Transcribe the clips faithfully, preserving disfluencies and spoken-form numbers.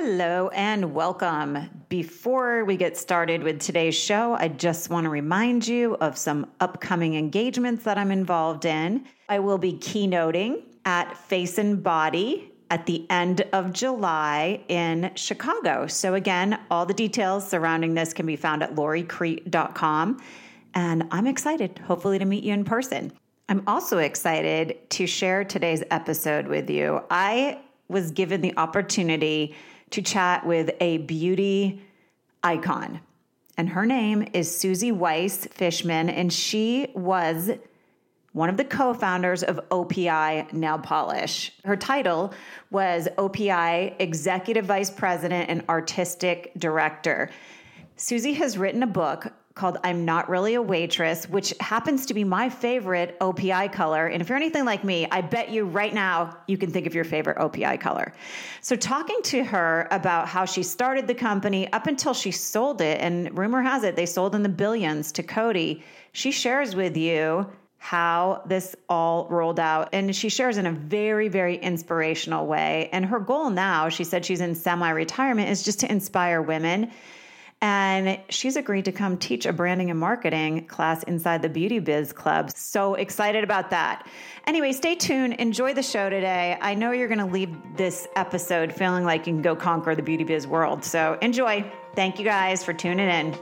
Hello and welcome. Before we get started with today's show, I just want to remind you of some upcoming engagements that I'm involved in. I will be keynoting at Face and Body at the end of July in Chicago. So again, all the details surrounding this can be found at lori crete dot com. And I'm excited, hopefully, to meet you in person. I'm also excited to share today's episode with you. I was given the opportunity to chat with a beauty icon, and her name is Suzi Weiss-Fischmann, and she was one of the co-founders of O P I Nail Polish. Her title was O P I Executive Vice President and Artistic Director. Suzi has written a book called I'm Not Really a Waitress, which happens to be my favorite O P I color. And if you're anything like me, I bet you right now you can think of your favorite O P I color. So talking to her about how she started the company up until she sold it, and rumor has it they sold in the billions to Coty, she shares with you how this all rolled out. And she shares in a very, very inspirational way. And her goal now, she said she's in semi-retirement, is just to inspire women. And she's agreed to come teach a branding and marketing class inside the Beauty Biz Club. So excited about that. Anyway, stay tuned. Enjoy the show today. I know you're going to leave this episode feeling like you can go conquer the beauty biz world. So enjoy. Thank you guys for tuning in.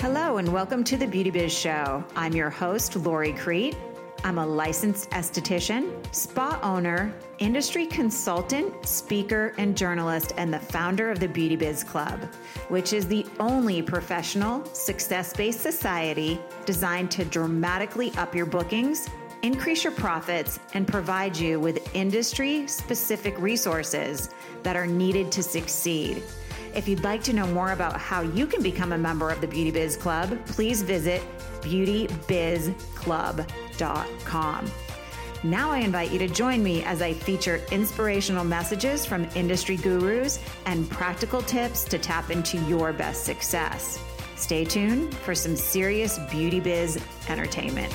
Hello, and welcome to the Beauty Biz Show. I'm your host, Lori Crete. I'm a licensed esthetician, spa owner, industry consultant, speaker, and journalist, and the founder of the Beauty Biz Club, which is the only professional success-based society designed to dramatically up your bookings, increase your profits, and provide you with industry-specific resources that are needed to succeed. If you'd like to know more about how you can become a member of the Beauty Biz Club, please visit Beauty Biz Club dot com. Now I invite you to join me as I feature inspirational messages from industry gurus and practical tips to tap into your best success. Stay tuned for some serious beauty biz entertainment.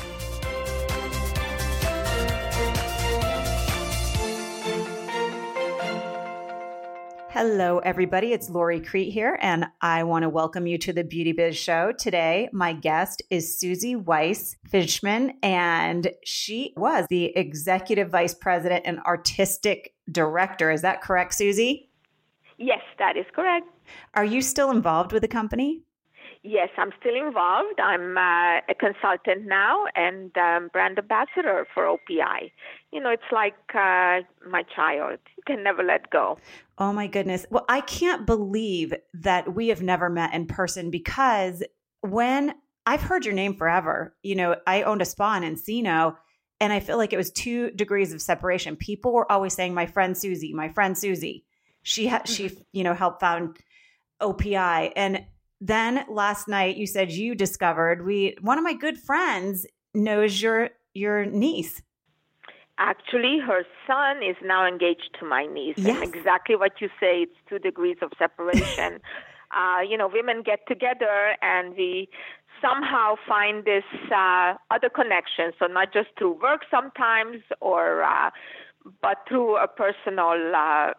Hello, everybody. It's Lori Crete here, and I want to welcome you to the Beauty Biz Show. Today, my guest is Suzi Weiss-Fischmann, and she was the Executive Vice President and Artistic Director. Is that correct, Suzi? Yes, that is correct. Are you still involved with the company? Yes, I'm still involved. I'm uh, a consultant now and um, brand ambassador for O P I. You know, it's like uh, my child. You can never let go. Oh, my goodness. Well, I can't believe that we have never met in person, because when I've heard your name forever, you know, I owned a spa in Encino, and I feel like it was two degrees of separation. People were always saying, my friend Suzi, my friend Suzi. She, ha- she you know, helped found O P I. And then last night you said you discovered we one of my good friends knows your your niece. Actually, her son is now engaged to my niece. Yes. And exactly what you say, it's two degrees of separation. uh, you know, women get together and we somehow find this uh, other connection. So not just through work sometimes, or uh, but through a personal uh,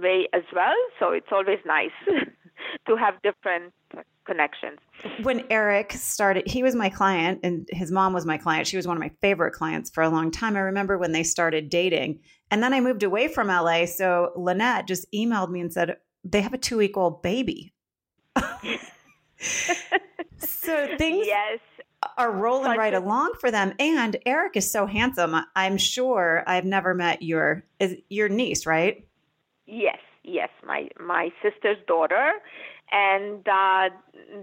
way as well. So it's always nice to have different connections. When Eric started, he was my client and his mom was my client. She was one of my favorite clients for a long time. I remember when they started dating, and then I moved away from L A. So Lynette just emailed me and said, they have a two week old baby. So things yes. are rolling right along for them. And Eric is so handsome. I'm sure I've never met your, is your niece, right? Yes. Yes, my, my sister's daughter, and uh,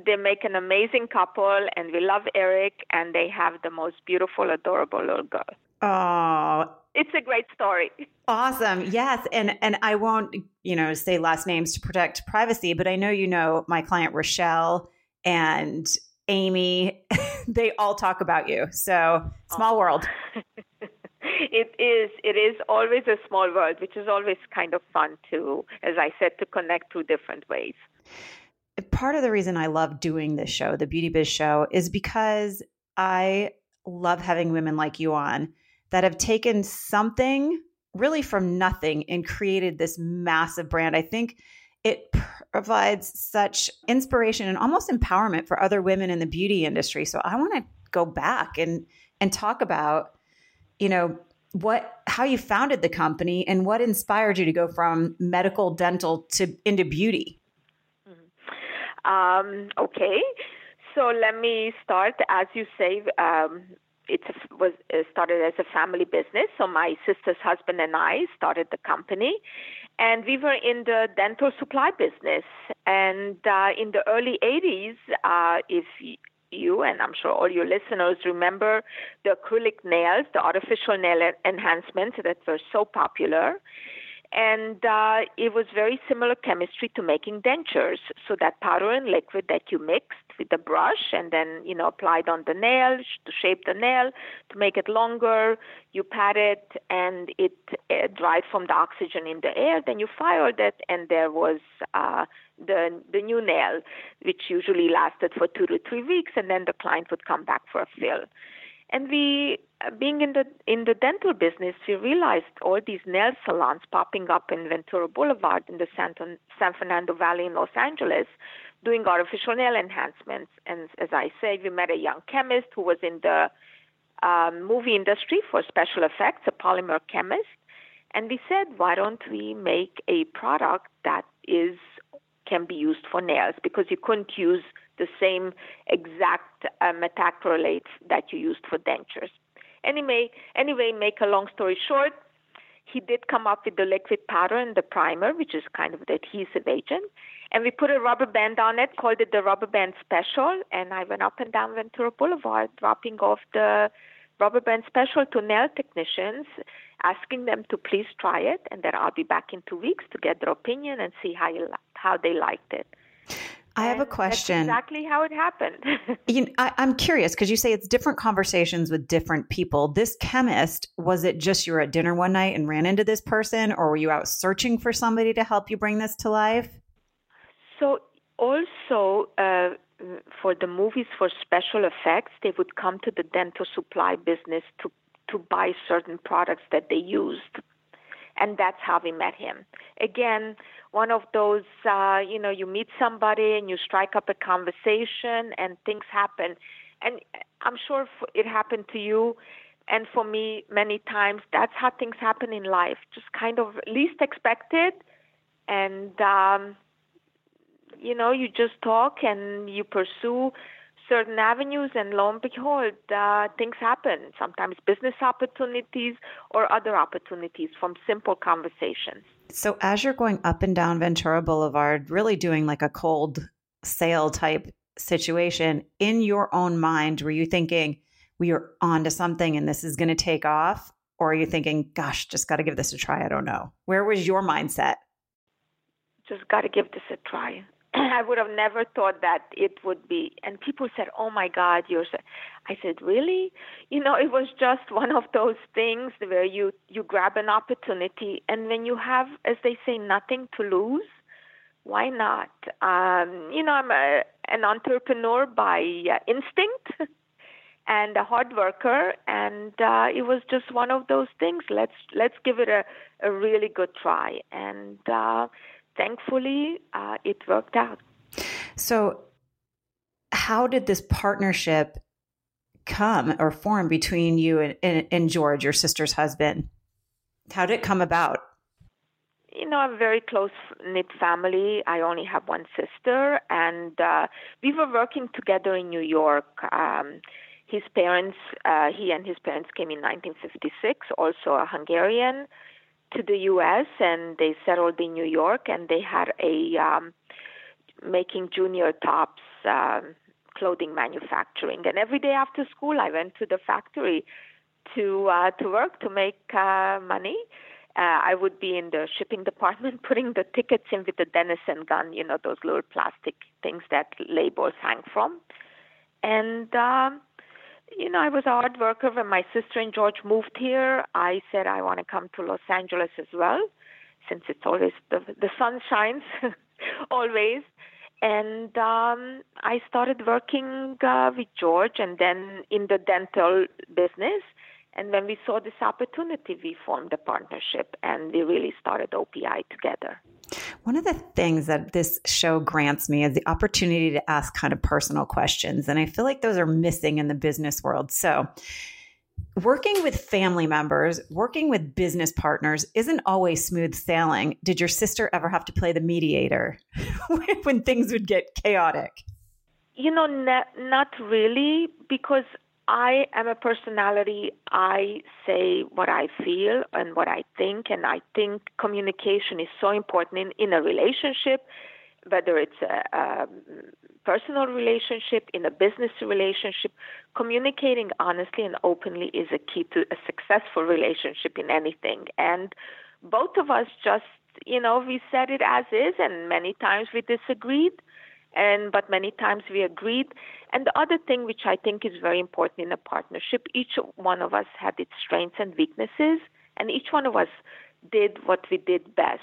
they make an amazing couple, and we love Eric, and they have the most beautiful, adorable little girl. Oh. It's a great story. Awesome. Yes, and and I won't, you know, say last names to protect privacy, but I know you know my client Rochelle and Amy. They all talk about you, so small oh. world. It is it is always a small world, which is always kind of fun to, as I said, to connect through different ways. Part of the reason I love doing this show, the Beauty Biz Show, is because I love having women like you on that have taken something really from nothing and created this massive brand. I think it provides such inspiration and almost empowerment for other women in the beauty industry. So I want to go back and and talk about, you know, what how you founded the company and what inspired you to go from medical, dental to into beauty. Um, okay, so let me start. As you say, um, it was it started as a family business. So my sister's husband and I started the company, and we were in the dental supply business. And uh, in the early eighties, uh, if you, and I'm sure all your listeners, remember the acrylic nails, the artificial nail enhancements that were so popular. And uh, it was very similar chemistry to making dentures. So that powder and liquid that you mixed with the brush and then, you know, applied on the nail to shape the nail, to make it longer, you pat it and it uh, dried from the oxygen in the air. Then you fired it and there was uh, the the new nail, which usually lasted for two to three weeks. And then the client would come back for a fill. And we, being in the in the dental business, we realized all these nail salons popping up in Ventura Boulevard in the San, San Fernando Valley in Los Angeles doing artificial nail enhancements. And as I say, we met a young chemist who was in the um, movie industry for special effects, a polymer chemist. And we said, why don't we make a product that is can be used for nails, because you couldn't use the same exact uh, methacrylates that you used for dentures. Anyway, anyway, make a long story short, he did come up with the liquid powder and the primer, which is kind of the adhesive agent. And we put a rubber band on it, called it the Rubber Band Special. And I went up and down Ventura Boulevard, dropping off the Rubber Band Special to nail technicians, asking them to please try it. And then I'll be back in two weeks to get their opinion and see how you, how they liked it. I have a question. That's exactly how it happened. you know, I, I'm curious because you say it's different conversations with different people. This chemist, was it just you were at dinner one night and ran into this person, or were you out searching for somebody to help you bring this to life? So also uh, for the movies, for special effects, they would come to the dental supply business to, to buy certain products that they used. And that's how we met him. Again, one of those, uh, you know, you meet somebody and you strike up a conversation and things happen. And I'm sure it happened to you. And for me, many times, that's how things happen in life. Just kind of least expected. And, um, you know, you just talk and you pursue certain avenues, and lo and behold, uh, things happen. Sometimes business opportunities or other opportunities from simple conversations. So as you're going up and down Ventura Boulevard, really doing like a cold sale type situation, in your own mind, were you thinking, we are onto something and this is going to take off? Or are you thinking, gosh, just got to give this a try? I don't know. Where was your mindset? Just got to give this a try. I would have never thought that it would be. And people said, oh, my God, you're so... I said, really? You know, it was just one of those things where you, you grab an opportunity. And when you have, as they say, nothing to lose, why not? Um, you know, I'm a, an entrepreneur by uh, instinct and a hard worker. And uh, it was just one of those things. Let's let's give it a, a really good try. And... Uh, Thankfully, uh, it worked out. So how did this partnership come or form between you and, and, and George, your sister's husband? How did it come about? You know, I'm a very close-knit family. I only have one sister, and uh, we were working together in New York. Um, his parents, uh, he and his parents came in nineteen fifty-six, also a Hungarian, to the U S, and they settled in New York, and they had a um, making junior tops uh, clothing manufacturing. And every day after school, I went to the factory to uh, to work to make uh, money. Uh, I would be in the shipping department putting the tickets in with the Denison gun, you know, those little plastic things that labels hang from. And um, you know, I was a hard worker. When my sister and George moved here, I said I want to come to Los Angeles as well, since it's always the, the sun shines always. And um, I started working uh, with George and then in the dental business. And when we saw this opportunity, we formed a partnership and we really started O P I together. One of the things that this show grants me is the opportunity to ask kind of personal questions. And I feel like those are missing in the business world. So working with family members, working with business partners isn't always smooth sailing. Did your sister ever have to play the mediator when things would get chaotic? You know, ne- not really, because I am a personality. I say what I feel and what I think, and I think communication is so important in, in a relationship, whether it's a, a personal relationship, in a business relationship. Communicating honestly and openly is a key to a successful relationship in anything. And both of us just, you know, we said it as is, and many times we disagreed. And but many times we agreed. And the other thing which I think is very important in a partnership, each one of us had its strengths and weaknesses, and each one of us did what we did best.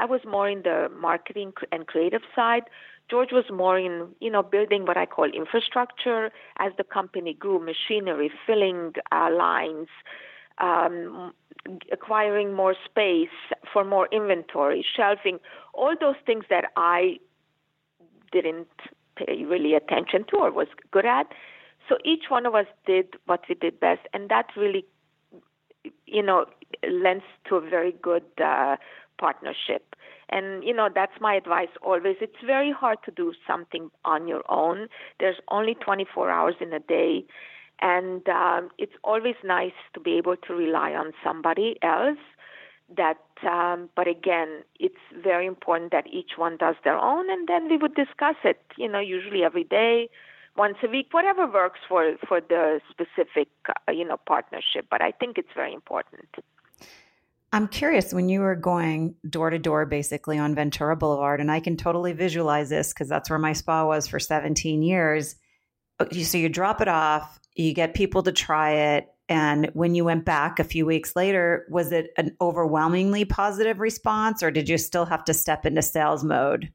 I was more in the marketing and creative side. George was more in, you know, building what I call infrastructure. As the company grew, machinery, filling uh, lines, um, acquiring more space for more inventory, shelving, all those things that I didn't pay really attention to or was good at. So each one of us did what we did best, and that really, you know, lends to a very good uh, partnership. And, you know, that's my advice always. It's very hard to do something on your own. There's only twenty-four hours in a day, and um, it's always nice to be able to rely on somebody else. That, um, but again, it's very important that each one does their own, and then we would discuss it, you know, usually every day, once a week, whatever works for, for the specific, uh, you know, partnership. But I think it's very important. I'm curious, when you were going door to door, basically on Ventura Boulevard, and I can totally visualize this because that's where my spa was for seventeen years. So you drop it off, you get people to try it. And when you went back a few weeks later, was it an overwhelmingly positive response, or did you still have to step into sales mode?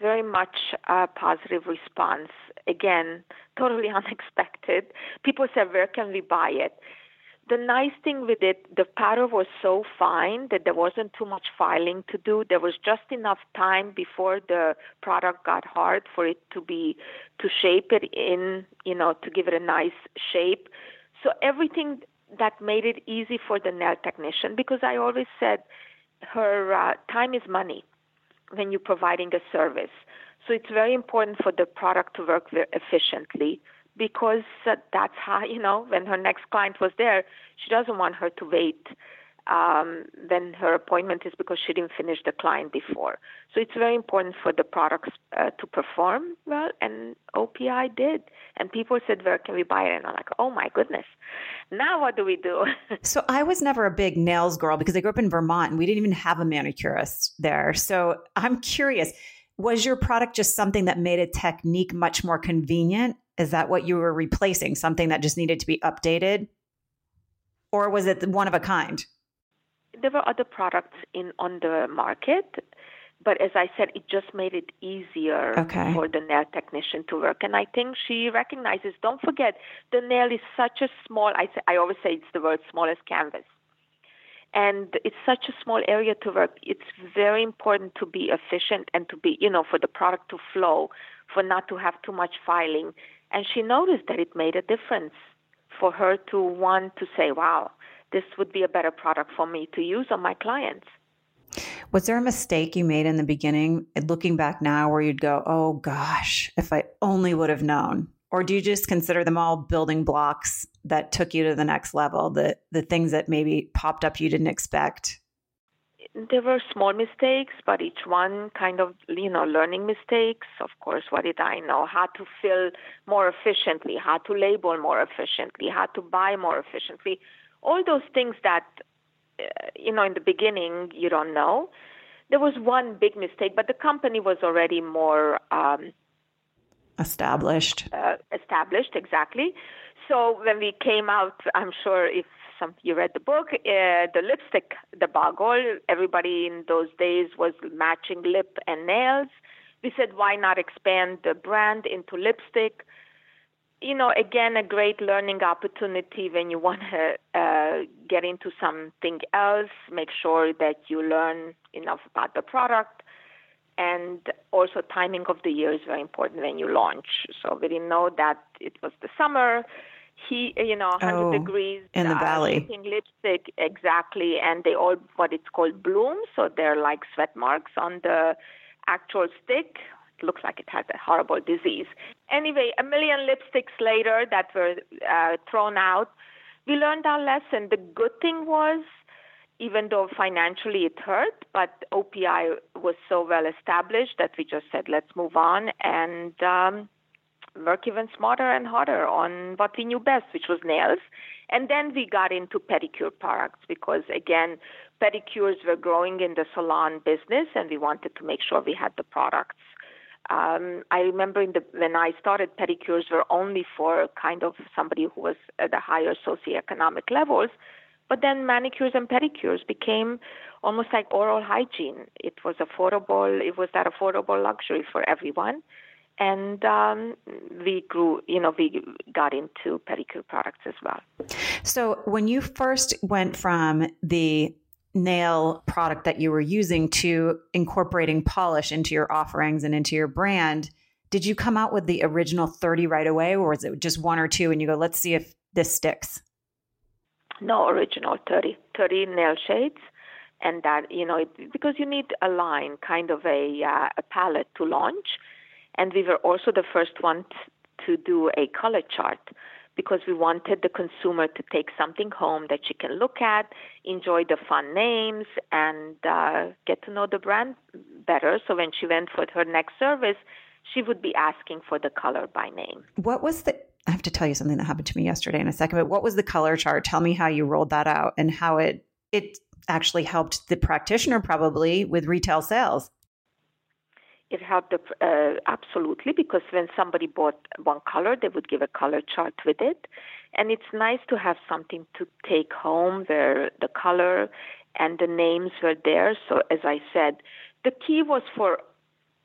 Very much a positive response. Again, totally unexpected. People said, where can we buy it? The nice thing with it, the powder was so fine that there wasn't too much filing to do. There was just enough time before the product got hard for it to be, to shape it in, you know, to give it a nice shape. So everything that made it easy for the nail technician, because I always said her uh, time is money when you're providing a service. So it's very important for the product to work very efficiently, because uh, that's how, you know, when her next client was there, she doesn't want her to wait um, when her appointment is, because she didn't finish the client before. So it's very important for the products uh, to perform well, and O P I did. And people said, where can we buy it? And I'm like, oh my goodness, now what do we do? So I was never a big nails girl because I grew up in Vermont and we didn't even have a manicurist there. So I'm curious, was your product just something that made a technique much more convenient? Is that what you were replacing? Something that just needed to be updated? Or was it one of a kind? There were other products in on the market, but as I said, it just made it easier okay. for the nail technician to work. And I think she recognizes, don't forget, the nail is such a small, I, I always say it's the world's smallest canvas. And it's such a small area to work. It's very important to be efficient and to be, you know, for the product to flow, for not to have too much filing. And she noticed that it made a difference for her to want to say, wow, this would be a better product for me to use on my clients. Was there a mistake you made in the beginning, looking back now, where you'd go, oh gosh, if I only would have known? Or do you just consider them all building blocks that took you to the next level, the, the things that maybe popped up you didn't expect? There were small mistakes, but each one kind of, you know, learning mistakes. Of course, what did I know? How to fill more efficiently, how to label more efficiently, how to buy more efficiently. All those things that, you know, in the beginning, you don't know. There was one big mistake, but the company was already more um, established. Uh, established, exactly. So when we came out, I'm sure if some, you read the book, uh, the lipstick debacle, everybody in those days was matching lip and nails. we said, why not expand the brand into lipstick? You know, again, a great learning opportunity when you want to uh, get into something else. Make sure that you learn enough about the product. And also timing of the year is very important when you launch. So we didn't know that it was the summer. He, you know, one hundred oh, degrees. In the uh, valley. Lipstick, exactly. And they all, what it's called, bloom. So they're like sweat marks on the actual stick. It looks like it has a horrible disease. Anyway, a million lipsticks later that were uh, thrown out, we learned our lesson. The good thing was, even though financially it hurt, but O P I was so well established that we just said, let's move on and um, work even smarter and harder on what we knew best, which was nails. And then we got into pedicure products because, again, pedicures were growing in the salon business, and we wanted to make sure we had the products. Um, I remember in the, when I started, pedicures were only for kind of somebody who was at the higher socioeconomic levels, but then manicures and pedicures became almost like oral hygiene. It was affordable. It was that affordable luxury for everyone. And um, we grew, you know, we got into pedicure products as well. So when you first went from the nail product that you were using to incorporating polish into your offerings and into your brand, did you come out with the original thirty right away, or was it just one or two and you go, let's see if this sticks? No, original thirty, thirty nail shades. And that, you know, it, because you need a line, kind of a, uh, a palette to launch. And we were also the first ones to do a color chart, because we wanted the consumer to take something home that she can look at, enjoy the fun names, and uh, get to know the brand better. So when she went for her next service, she would be asking for the color by name. What was the, I have to tell you something that happened to me yesterday in a second, but what was the color chart? Tell me how you rolled that out and how it, it actually helped the practitioner probably with retail sales. It helped uh, absolutely, because when somebody bought one color, they would give a color chart with it. And it's nice to have something to take home where the color and the names were there. So as I said, the key was for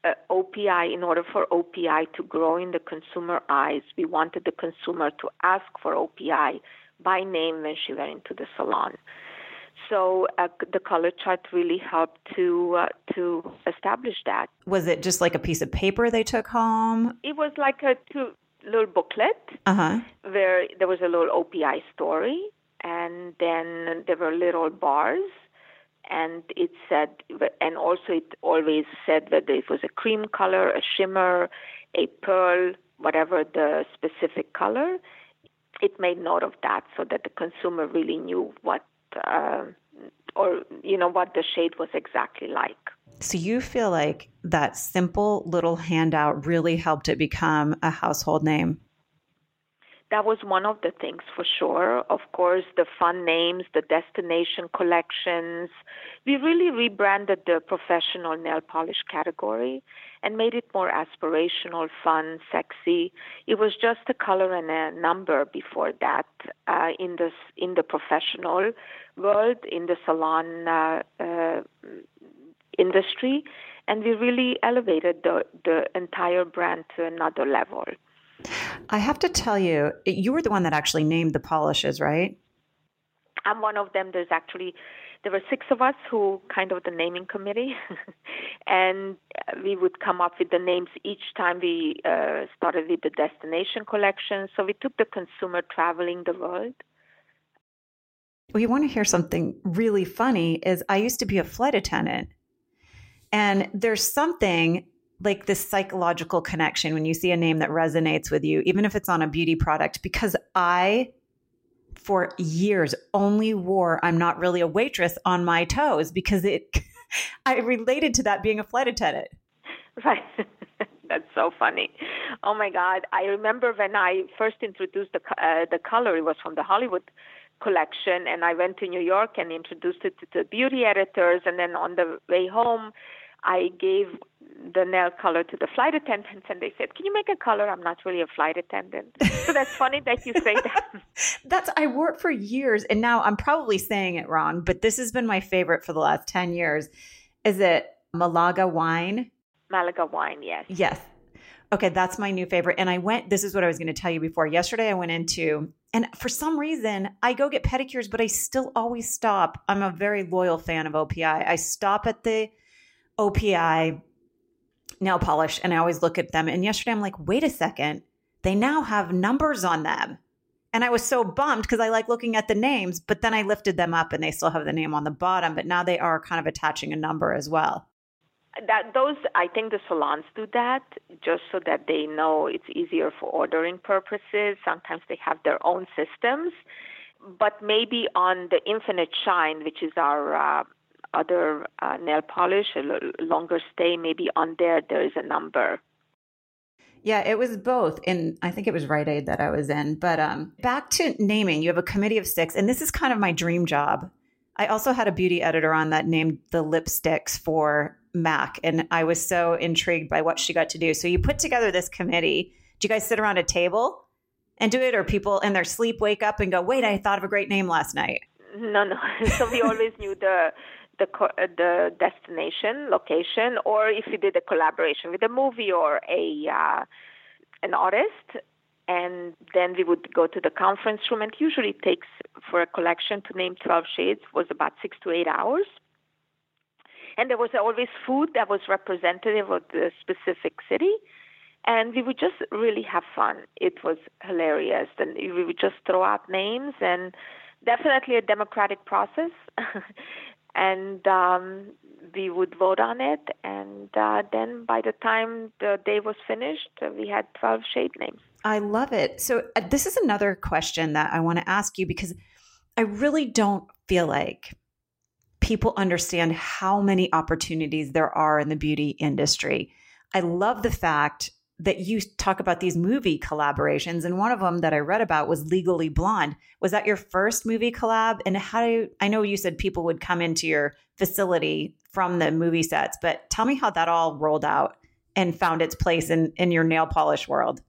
uh, O P I, in order for O P I to grow in the consumer eyes, we wanted the consumer to ask for O P I by name when she went into the salon. So uh, the color chart really helped to uh, to establish that. Was it just like a piece of paper they took home? It was like a two, little booklet uh-huh. where there was a little O P I story, and then there were little bars, and it said, and also it always said that it was a cream color, a shimmer, a pearl, whatever the specific color. It made note of that so that the consumer really knew what Uh, or, you know, what the shade was exactly like. So you feel like that simple little handout really helped it become a household name? That was one of the things for sure. Of course, the fun names, the destination collections. We really rebranded the professional nail polish category and made it more aspirational, fun, sexy. It was just a color and a number before that uh, in the in the professional world, in the salon uh, uh, industry, and we really elevated the, the entire brand to another level. I have to tell you, you were the one that actually named the polishes, right? I'm one of them. There's actually, there were six of us who kind of the naming committee, and we would come up with the names each time we uh, started with the destination collection. So we took the consumer traveling the world. Well, you want to hear something really funny is I used to be a flight attendant, and there's something like this psychological connection when you see a name that resonates with you, even if it's on a beauty product, because I, for years, only wore I'm Not Really a Waitress on my toes because it, I related to that being a flight attendant. Right. That's so funny. Oh my God. I remember when I first introduced the, uh, the color, it was from the Hollywood collection, and I went to New York and introduced it to the beauty editors. And then on the way home, I gave the nail color to the flight attendants, and they said, can you make a color? I'm not really a flight attendant. So that's funny that you say that. That's, I wore it for years, and now I'm probably saying it wrong, but this has been my favorite for the last ten years. Is it Malaga wine? Malaga wine, yes. Yes. Okay, that's my new favorite. And I went, this is what I was going to tell you before. Yesterday I went into, and for some reason, I go get pedicures, but I still always stop. I'm a very loyal fan of O P I. I stop at the O P I nail polish and I always look at them. And yesterday I'm like, wait a second, they now have numbers on them. And I was so bummed because I like looking at the names, but then I lifted them up and they still have the name on the bottom, but now they are kind of attaching a number as well. That those, I think the salons do that just so that they know it's easier for ordering purposes. Sometimes they have their own systems, but maybe on the Infinite Shine, which is our uh, other uh, nail polish, a l- longer stay, maybe on there, there is a number. Yeah, it was both. And I think it was Rite Aid that I was in. But um, back to naming, you have a committee of six, and this is kind of my dream job. I also had a beauty editor on that named the lipsticks for Mac, and I was so intrigued by what she got to do. So you put together this committee. Do you guys sit around a table and do it, or people in their sleep wake up and go, wait, I thought of a great name last night? No, no. So we always knew the, the the destination, location, or if we did a collaboration with a movie or a uh, an artist. And then we would go to the conference room, and usually it takes for a collection to name twelve shades was about six to eight hours. And there was always food that was representative of the specific city. And we would just really have fun. It was hilarious. And we would just throw out names, and definitely a democratic process. And um, we would vote on it. And uh, then by the time the day was finished, we had twelve shade names. I love it. So uh, this is another question that I want to ask you, because I really don't feel like people understand how many opportunities there are in the beauty industry. I love the fact that you talk about these movie collaborations. And one of them that I read about was Legally Blonde. Was that your first movie collab? And how do you, I know you said people would come into your facility from the movie sets, but tell me how that all rolled out and found its place in, in your nail polish world.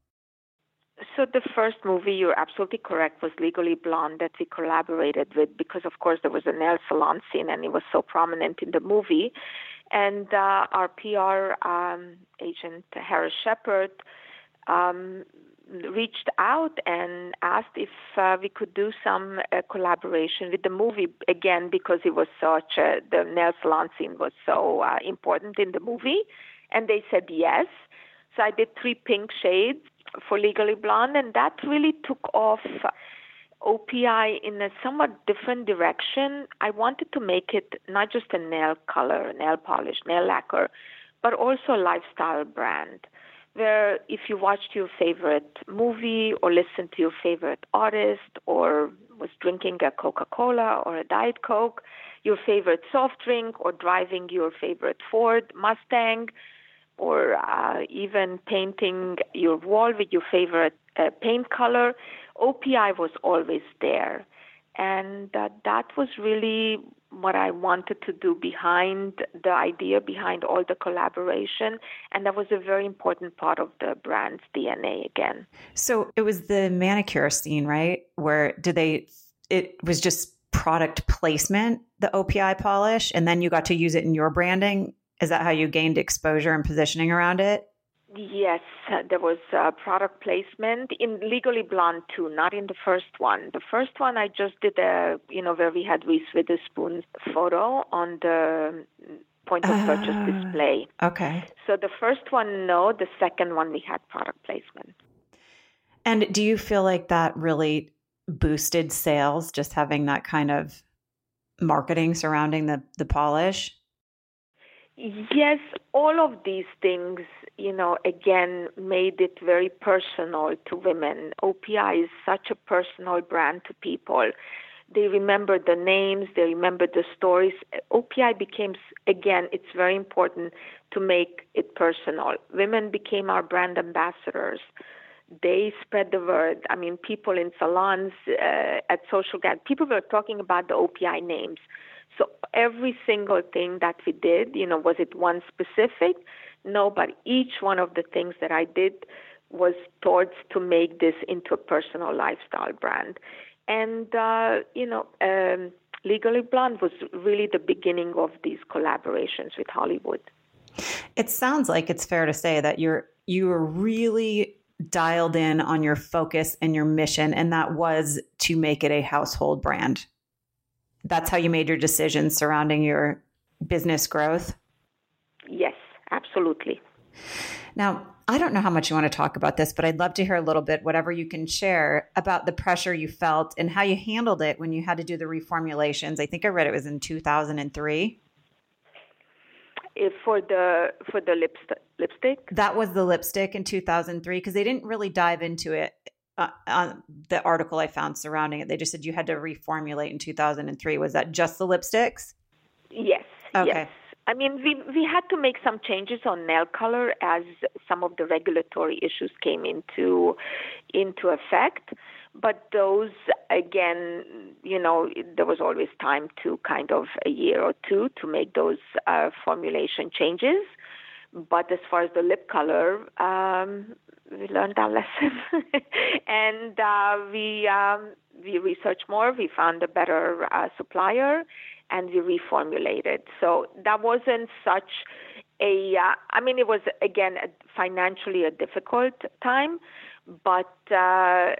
So the first movie, you're absolutely correct, was Legally Blonde that we collaborated with, because, of course, there was a nail salon scene and it was so prominent in the movie. And uh, our P R um, agent, Harris Shepherd, um, reached out and asked if uh, we could do some uh, collaboration with the movie, again, because it was such a, the nail salon scene was so uh, important in the movie. And they said yes. So I did three pink shades for Legally Blonde, and that really took off O P I in a somewhat different direction. I wanted to make it not just a nail color, nail polish, nail lacquer, but also a lifestyle brand, where if you watched your favorite movie or listened to your favorite artist or was drinking a Coca-Cola or a Diet Coke, your favorite soft drink, or driving your favorite Ford Mustang, or uh, even painting your wall with your favorite uh, paint color, O P I was always there. And uh, that was really what I wanted to do behind the idea, behind all the collaboration. And that was a very important part of the brand's D N A again. So it was the manicure scene, right? Where did they, it was just product placement, the O P I polish, and then you got to use it in your branding? Is that how you gained exposure and positioning around it? Yes, there was uh, product placement in Legally Blonde too, not in the first one. The first one I just did, a, you know, where we had Reese Witherspoon's photo on the point of purchase uh, display. Okay. So the first one, no. The second one, we had product placement. And do you feel like that really boosted sales, just having that kind of marketing surrounding the, the polish? Yes, all of these things, you know, again, made it very personal to women. O P I is such a personal brand to people. They remember the names, they remember the stories. O P I became, again, it's very important to make it personal. Women became our brand ambassadors. They spread the word. I mean, people in salons, uh, at social gatherings, people were talking about the O P I names. So every single thing that we did, you know, was it one specific? No, but each one of the things that I did was towards to make this into a personal lifestyle brand. And, uh, you know, um, Legally Blonde was really the beginning of these collaborations with Hollywood. It sounds like it's fair to say that you're you were really dialed in on your focus and your mission, and that was to make it a household brand. That's how you made your decisions surrounding your business growth? Yes, absolutely. Now, I don't know how much you want to talk about this, but I'd love to hear a little bit, whatever you can share, about the pressure you felt and how you handled it when you had to do the reformulations. I think I read it was in two thousand three. If for the for the lipst- lipstick? That was the lipstick in two thousand three, because they didn't really dive into it uh, on the article I found surrounding it. They just said you had to reformulate in two thousand three. Was that just the lipsticks? Yes. Okay. Yes. I mean, we we had to make some changes on nail color as some of the regulatory issues came into into effect. But those, again, you know, there was always time to kind of a year or two to make those uh, formulation changes. But as far as the lip color, um, we learned our lesson. and uh, we um, we researched more. We found a better uh, supplier. And we reformulated. So that wasn't such a, uh, I mean, it was, again, a, financially a difficult time. But uh, uh,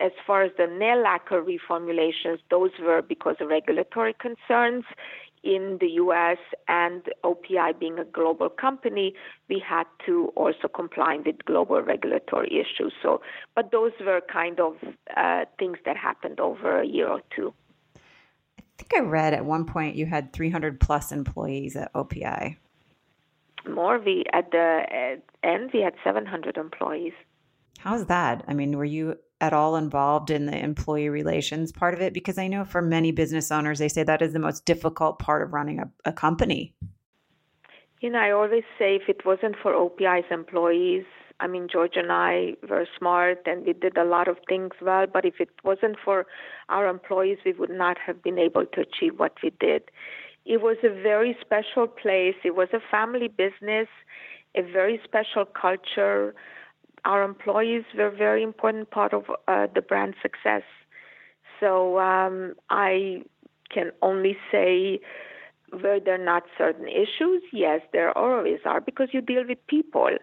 as far as the nail lacquer reformulations, those were because of regulatory concerns in the U S and O P I being a global company, we had to also comply with global regulatory issues. So, but those were kind of uh, things that happened over a year or two. I think I read at one point you had three hundred plus employees at O P I. More, we at the end we had seven hundred employees. How's that? I mean, were you at all involved in the employee relations part of it? Because I know for many business owners, they say that is the most difficult part of running a, a company. You know, I always say if it wasn't for O P I's employees, I mean, George and I were smart and we did a lot of things well, but if it wasn't for our employees, we would not have been able to achieve what we did. It was a very special place. It was a family business, a very special culture. Our employees were a very important part of uh, the brand success. So um, I can only say, were there not certain issues? Yes, there always are, because you deal with people.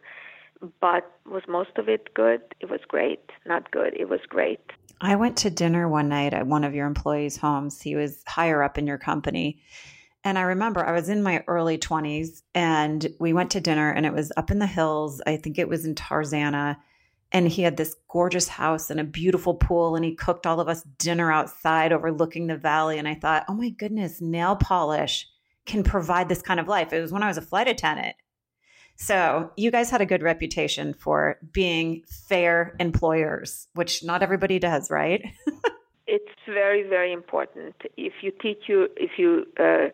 But was most of it good? It was great. Not good. It was great. I went to dinner one night at one of your employees' homes. He was higher up in your company. And I remember I was in my early twenties and we went to dinner and it was up in the hills. I think it was in Tarzana. And he had this gorgeous house and a beautiful pool. And he cooked all of us dinner outside overlooking the valley. And I thought, oh my goodness, nail polish can provide this kind of life. It was when I was a flight attendant. So you guys had a good reputation for being fair employers, which not everybody does, right? It's very, very important. If you teach you, if you uh,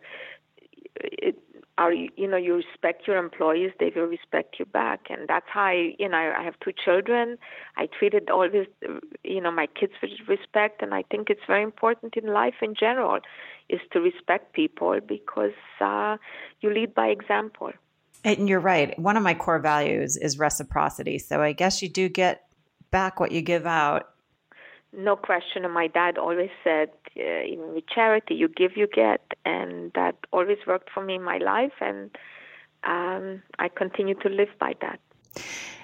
it, are, you know, you respect your employees, they will respect you back, and that's how I, you know, I have two children. I treated always, you know, my kids with respect, and I think it's very important in life in general, is to respect people because uh, you lead by example. And you're right. One of my core values is reciprocity. So I guess you do get back what you give out. No question. And my dad always said, uh, even with charity, you give, you get. And that always worked for me in my life. And um, I continue to live by that.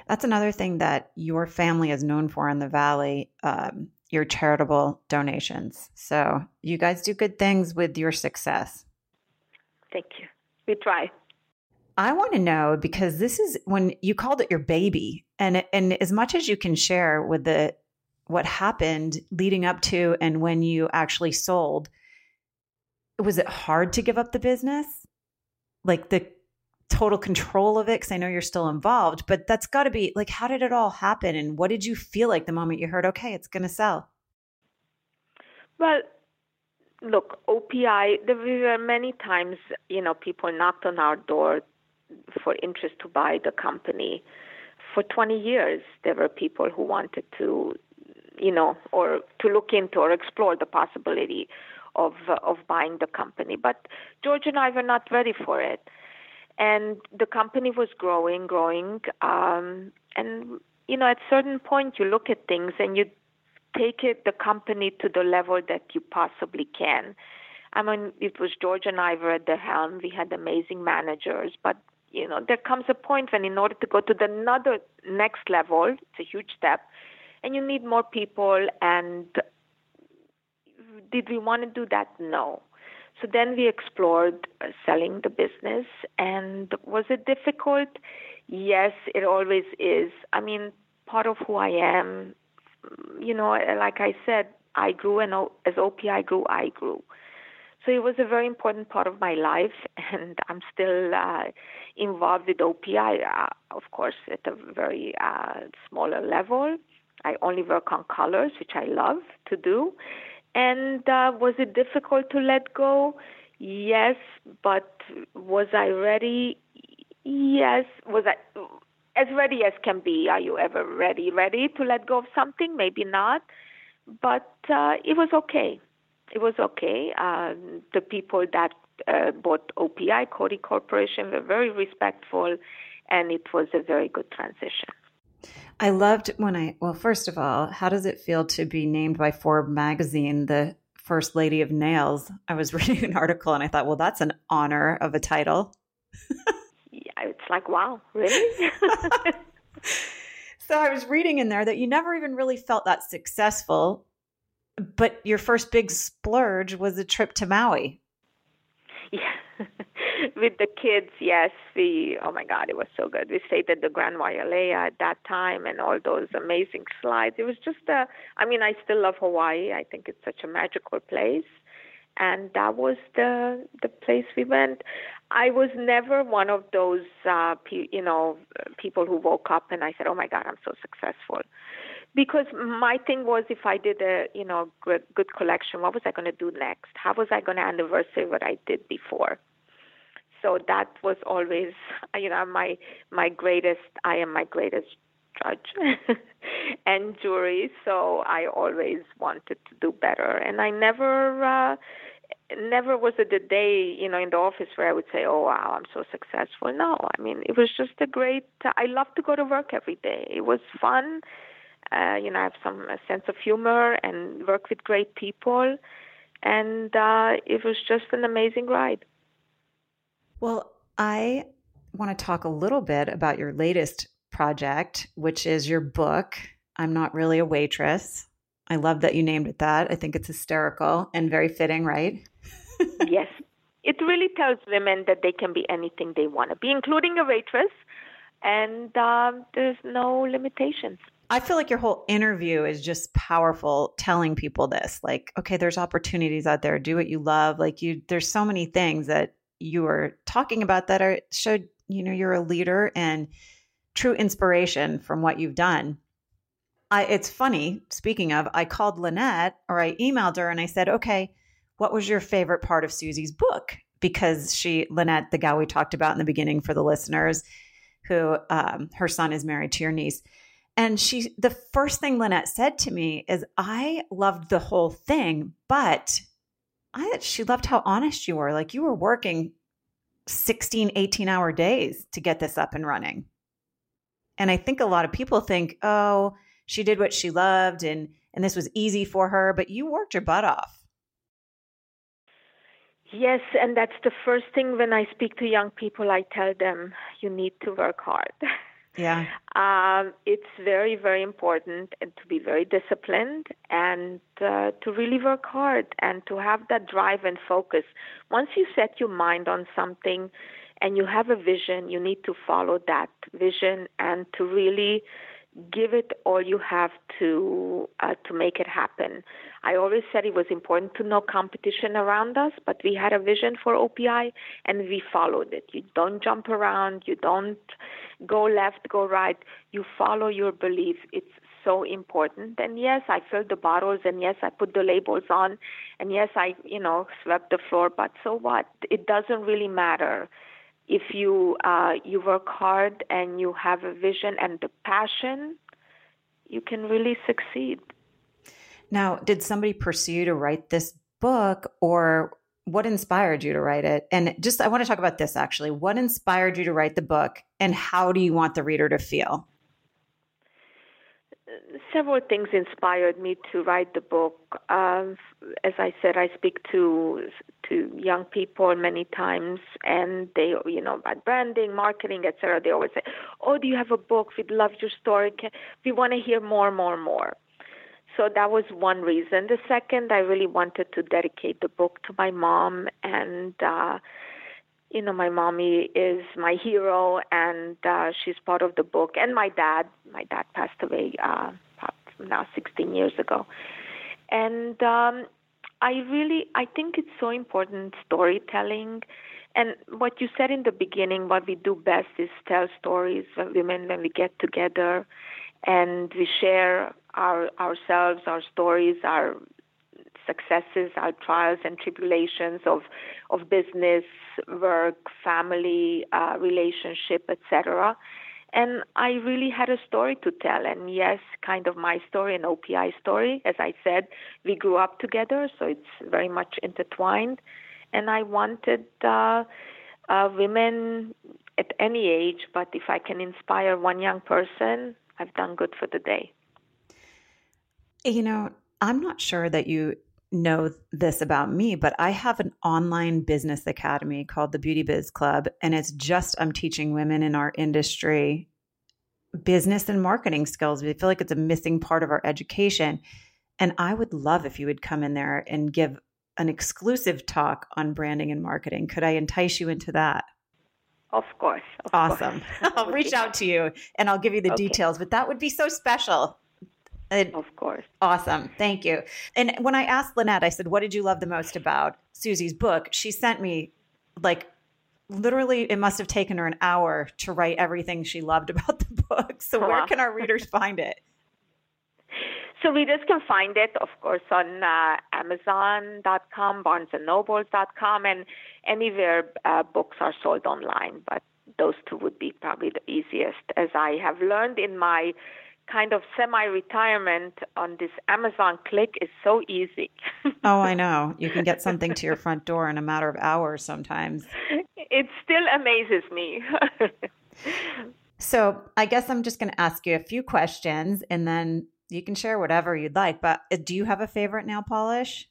That's another thing that your family is known for in the Valley, um, your charitable donations. So you guys do good things with your success. Thank you. We try. I want to know, because this is when you called it your baby, and and as much as you can share with the what happened leading up to and when you actually sold, was it hard to give up the business? Like the total control of it? Because I know you're still involved, but that's got to be like, how did it all happen? And what did you feel like the moment you heard, okay, it's going to sell? Well, look, O P I, there were many times, you know, people knocked on our door for interest to buy the company. For twenty years, there were people who wanted to, you know, or to look into or explore the possibility of uh, of buying the company. But George and I were not ready for it. And the company was growing, growing. Um, and, you know, at a certain point, you look at things and you take it, the company, to the level that you possibly can. I mean, it was George and I were at the helm. We had amazing managers, but you know, there comes a point when in order to go to the another next level, it's a huge step, and you need more people. And did we want to do that? No. So then we explored uh, selling the business. And was it difficult? Yes, it always is. I mean, part of who I am, you know, like I said, I grew, and as O P I grew, I grew. So it was a very important part of my life, and I'm still uh, involved with O P I, uh, of course, at a very uh, smaller level. I only work on colors, which I love to do. And uh, was it difficult to let go? Yes. But was I ready? Yes. Was I as ready as can be? Are you ever ready, ready to let go of something? Maybe not. But uh, it was okay. It was okay. Uh, the people that uh, bought O P I, Cody Corporation, were very respectful, and it was a very good transition. I loved when I, well, first of all, how does it feel to be named by Forbes magazine the first lady of nails? I was reading an article and I thought, well, that's an honor of a title. Yeah, it's like, wow, really? So I was reading in there that you never even really felt that successful, but your first big splurge was a trip to Maui. Yeah. With the kids, yes, we, oh my God, it was so good. We stayed at the Grand Wailea at that time and all those amazing slides. It was just, a, I mean, I still love Hawaii. I think it's such a magical place. And that was the the place we went. I was never one of those, uh, pe- you know, people who woke up and I said, oh my God, I'm so successful. Because my thing was, if I did a, you know, good, good collection, what was I going to do next? How was I going to anniversary what I did before? So that was always, you know, my my greatest, I am my greatest judge and jury. So I always wanted to do better. And I never, uh, never was it the day, you know, in the office where I would say, oh, wow, I'm so successful. No, I mean, it was just a great, I love to go to work every day. It was fun. Uh, you know, I have some a sense of humor and work with great people. And uh, it was just an amazing ride. Well, I want to talk a little bit about your latest project, which is your book, I'm Not Really a Waitress. I love that you named it that. I think it's hysterical and very fitting, right? Yes. It really tells women that they can be anything they want to be, including a waitress, and uh, there's no limitations. I feel like your whole interview is just powerful, telling people this, like, okay, there's opportunities out there. Do what you love. Like you, there's so many things that you were talking about that are showed, you know, you're a leader and true inspiration from what you've done. I, it's funny. Speaking of, I called Lynette or I emailed her and I said, okay, what was your favorite part of Suzi's book? Because she, Lynette, the gal we talked about in the beginning for the listeners who, um, her son is married to your niece. And she, the first thing Lynette said to me is, I loved the whole thing, but I, she loved how honest you were. Like you were working sixteen, eighteen hour days to get this up and running. And I think a lot of people think, oh, she did what she loved and, and this was easy for her, but you worked your butt off. Yes. And that's the first thing when I speak to young people, I tell them you need to work hard. Yeah. Um, it's very, very important and to be very disciplined and uh, to really work hard and to have that drive and focus. Once you set your mind on something and you have a vision, you need to follow that vision and to really give it all you have to uh, to make it happen. I always said it was important to know competition around us, but we had a vision for O P I and we followed it. You don't jump around, you don't go left, go right, you follow your beliefs. It's so important. And yes, I filled the bottles and yes, I put the labels on and yes, I, you know, swept the floor, but so what? It doesn't really matter. If you uh, you work hard and you have a vision and the passion, you can really succeed. Now, did somebody pursue you to write this book or what inspired you to write it? And just, I want to talk about this actually. What inspired you to write the book and how do you want the reader to feel? several things inspired me to write the book. Uh, as I said, I speak to to young people many times, and they, you know, about branding, marketing, et cetera, they always say, oh, do you have a book? We'd love your story. We want to hear more, more, more. So that was one reason. The second, I really wanted to dedicate the book to my mom, and uh, you know, my mommy is my hero, and uh, she's part of the book. And my dad, my dad passed away uh, now sixteen years ago. And um, I really, I think it's so important, storytelling. And what you said in the beginning, what we do best is tell stories, when women, when we get together and we share our ourselves, our stories, our successes, our trials and tribulations of of business, work, family, uh, relationship, et cetera. And I really had a story to tell, and yes, kind of my story, an O P I story. As I said, we grew up together, so it's very much intertwined. And I wanted uh, uh, women at any age, but if I can inspire one young person, I've done good for the day. You know, I'm not sure that you know this about me, but I have an online business academy called the Beauty Biz Club, and it's just, I'm teaching women in our industry business and marketing skills. I feel like it's a missing part of our education. And I would love if you would come in there and give an exclusive talk on branding and marketing. Could I entice you into that? Of course. Of awesome. Course. I'll reach out to you and I'll give you the okay. details, but that would be so special. It, of course. Awesome. Thank you. And when I asked Lynette, I said, what did you love the most about Suzi's book? She sent me, like, literally, it must have taken her an hour to write everything she loved about the book. So oh, where wow. can our readers find it? So readers can find it, of course, on uh, Amazon dot com, Barnes and Noble dot com, and anywhere uh, books are sold online. But those two would be probably the easiest, as I have learned in my kind of semi-retirement on this Amazon click is so easy. Oh, I know. You can get something to your front door in a matter of hours sometimes. It still amazes me. So I guess I'm just going to ask you a few questions, and then you can share whatever you'd like. But do you have a favorite nail polish?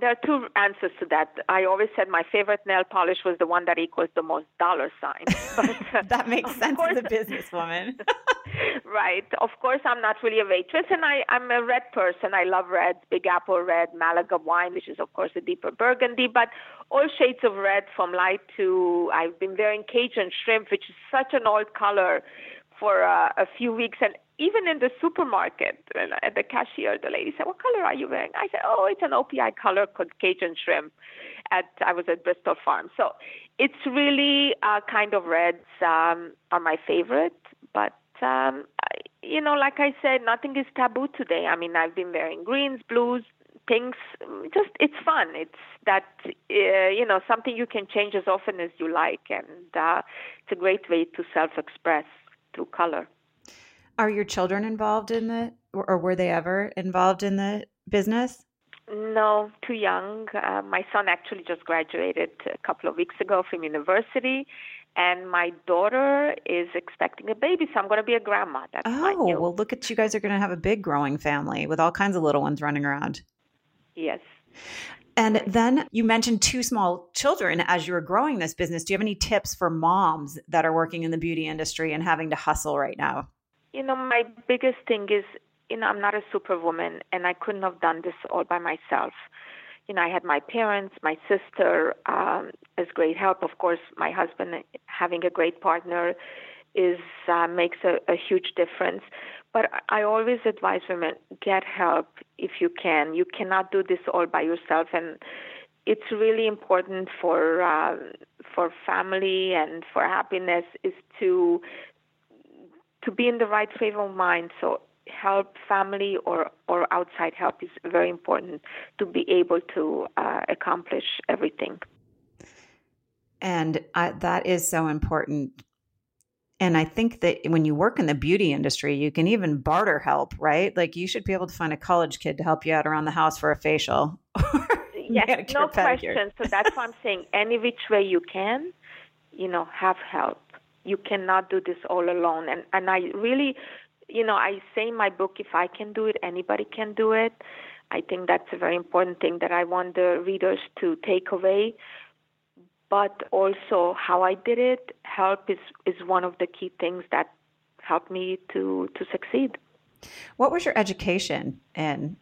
There are two answers to that. I always said my favorite nail polish was the one that equals the most dollar sign. But, that makes sense course. As a businesswoman. Right. Of course, I'm not really a waitress, and I, I'm a red person. I love red, Big Apple Red, Malaga wine, which is, of course, a deeper burgundy, but all shades of red from light to, I've been wearing Cajun Shrimp, which is such an old color, for uh, a few weeks. And even in the supermarket, at the cashier, the lady said, what color are you wearing? I said, oh, it's an O P I color called Cajun Shrimp. At I was at Bristol Farms. So it's really uh, kind of reds um, are my favorite. But, um, I, you know, like I said, nothing is taboo today. I mean, I've been wearing greens, blues, pinks. Just it's fun. It's that, uh, you know, something you can change as often as you like. And uh, it's a great way to self-express through color. Are your children involved in the, or were they ever involved in the business? No, too young. Uh, my son actually just graduated a couple of weeks ago from university, and my daughter is expecting a baby, so I'm going to be a grandma. That's oh, well, look at you guys are going to have a big growing family with all kinds of little ones running around. Yes. And then you mentioned two small children as you were growing this business. Do you have any tips for moms that are working in the beauty industry and having to hustle right now? You know, my biggest thing is, you know, I'm not a superwoman, and I couldn't have done this all by myself. You know, I had my parents, my sister um, as great help. Of course, my husband, having a great partner is uh, makes a, a huge difference. But I always advise women, get help if you can. You cannot do this all by yourself. And it's really important for uh, for family and for happiness is to to be in the right frame of mind. So help, family or, or outside help is very important to be able to uh, accomplish everything. And I, that is so important. And I think that when you work in the beauty industry, you can even barter help, right? Like you should be able to find a college kid to help you out around the house for a facial. Yes, manicure, no pedicure. Question. So that's what I'm saying. Any which way you can, you know, have help. You cannot do this all alone. And and I really you know, I say in my book, if I can do it, anybody can do it. I think that's a very important thing that I want the readers to take away. But also how I did it, help is, is one of the key things that helped me to, to succeed. What was your education? And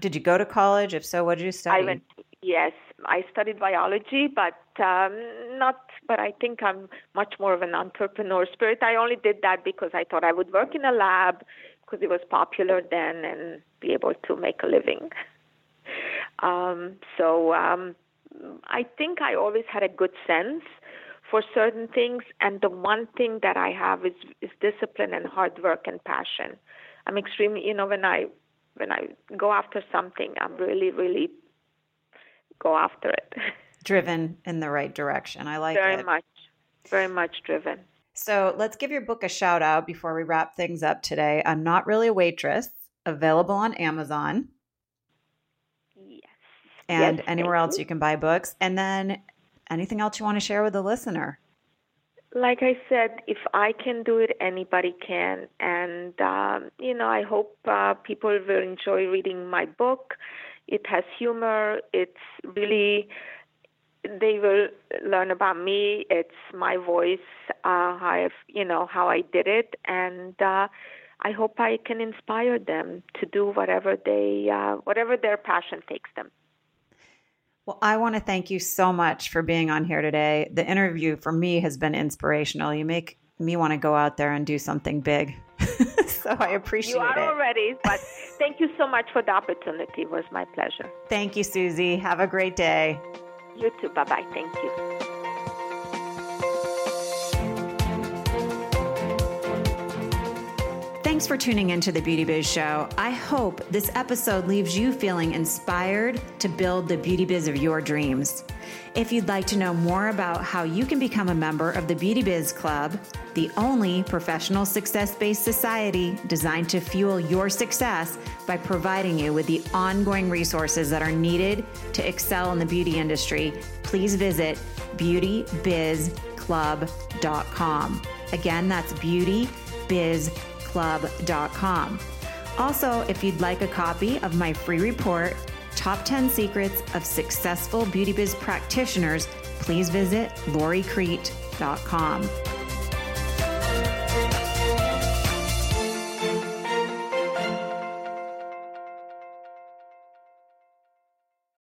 did you go to college? If so, what did you study? I went, yes, I studied biology, but um, not. But I think I'm much more of an entrepreneur spirit. I only did that because I thought I would work in a lab because it was popular then and be able to make a living. Um, so um, I think I always had a good sense for certain things. And the one thing that I have is, is discipline and hard work and passion. I'm extremely, you know, when I when I go after something, I'm really, really go after it. Driven in the right direction. I like it. Very much, very much driven. So let's give your book a shout out before we wrap things up today. I'm Not Really a Waitress, available on Amazon. Yes. And yes, anywhere else you. you can buy books. And then anything else you want to share with the listener? Like I said, if I can do it, anybody can. And, um, you know, I hope uh, people will enjoy reading my book. It has humor. It's really... They will learn about me. It's my voice, uh, how I've, you know, how I did it. And uh, I hope I can inspire them to do whatever they, uh, whatever their passion takes them. Well, I want to thank you so much for being on here today. The interview for me has been inspirational. You make me want to go out there and do something big. So I appreciate it. You are it. already, but thank you so much for the opportunity. It was my pleasure. Thank you, Susie. Have a great day. You too. Bye-bye. Thank you. Thanks for tuning into the Beauty Biz Show. I hope this episode leaves you feeling inspired to build the beauty biz of your dreams. If you'd like to know more about how you can become a member of the Beauty Biz Club, the only professional success-based society designed to fuel your success by providing you with the ongoing resources that are needed to excel in the beauty industry, please visit Beauty Biz Club dot com. Again, that's Beauty Biz Club dot com. Also, if you'd like a copy of my free report, Top ten Secrets of Successful Beauty Biz Practitioners, please visit lori crete dot com.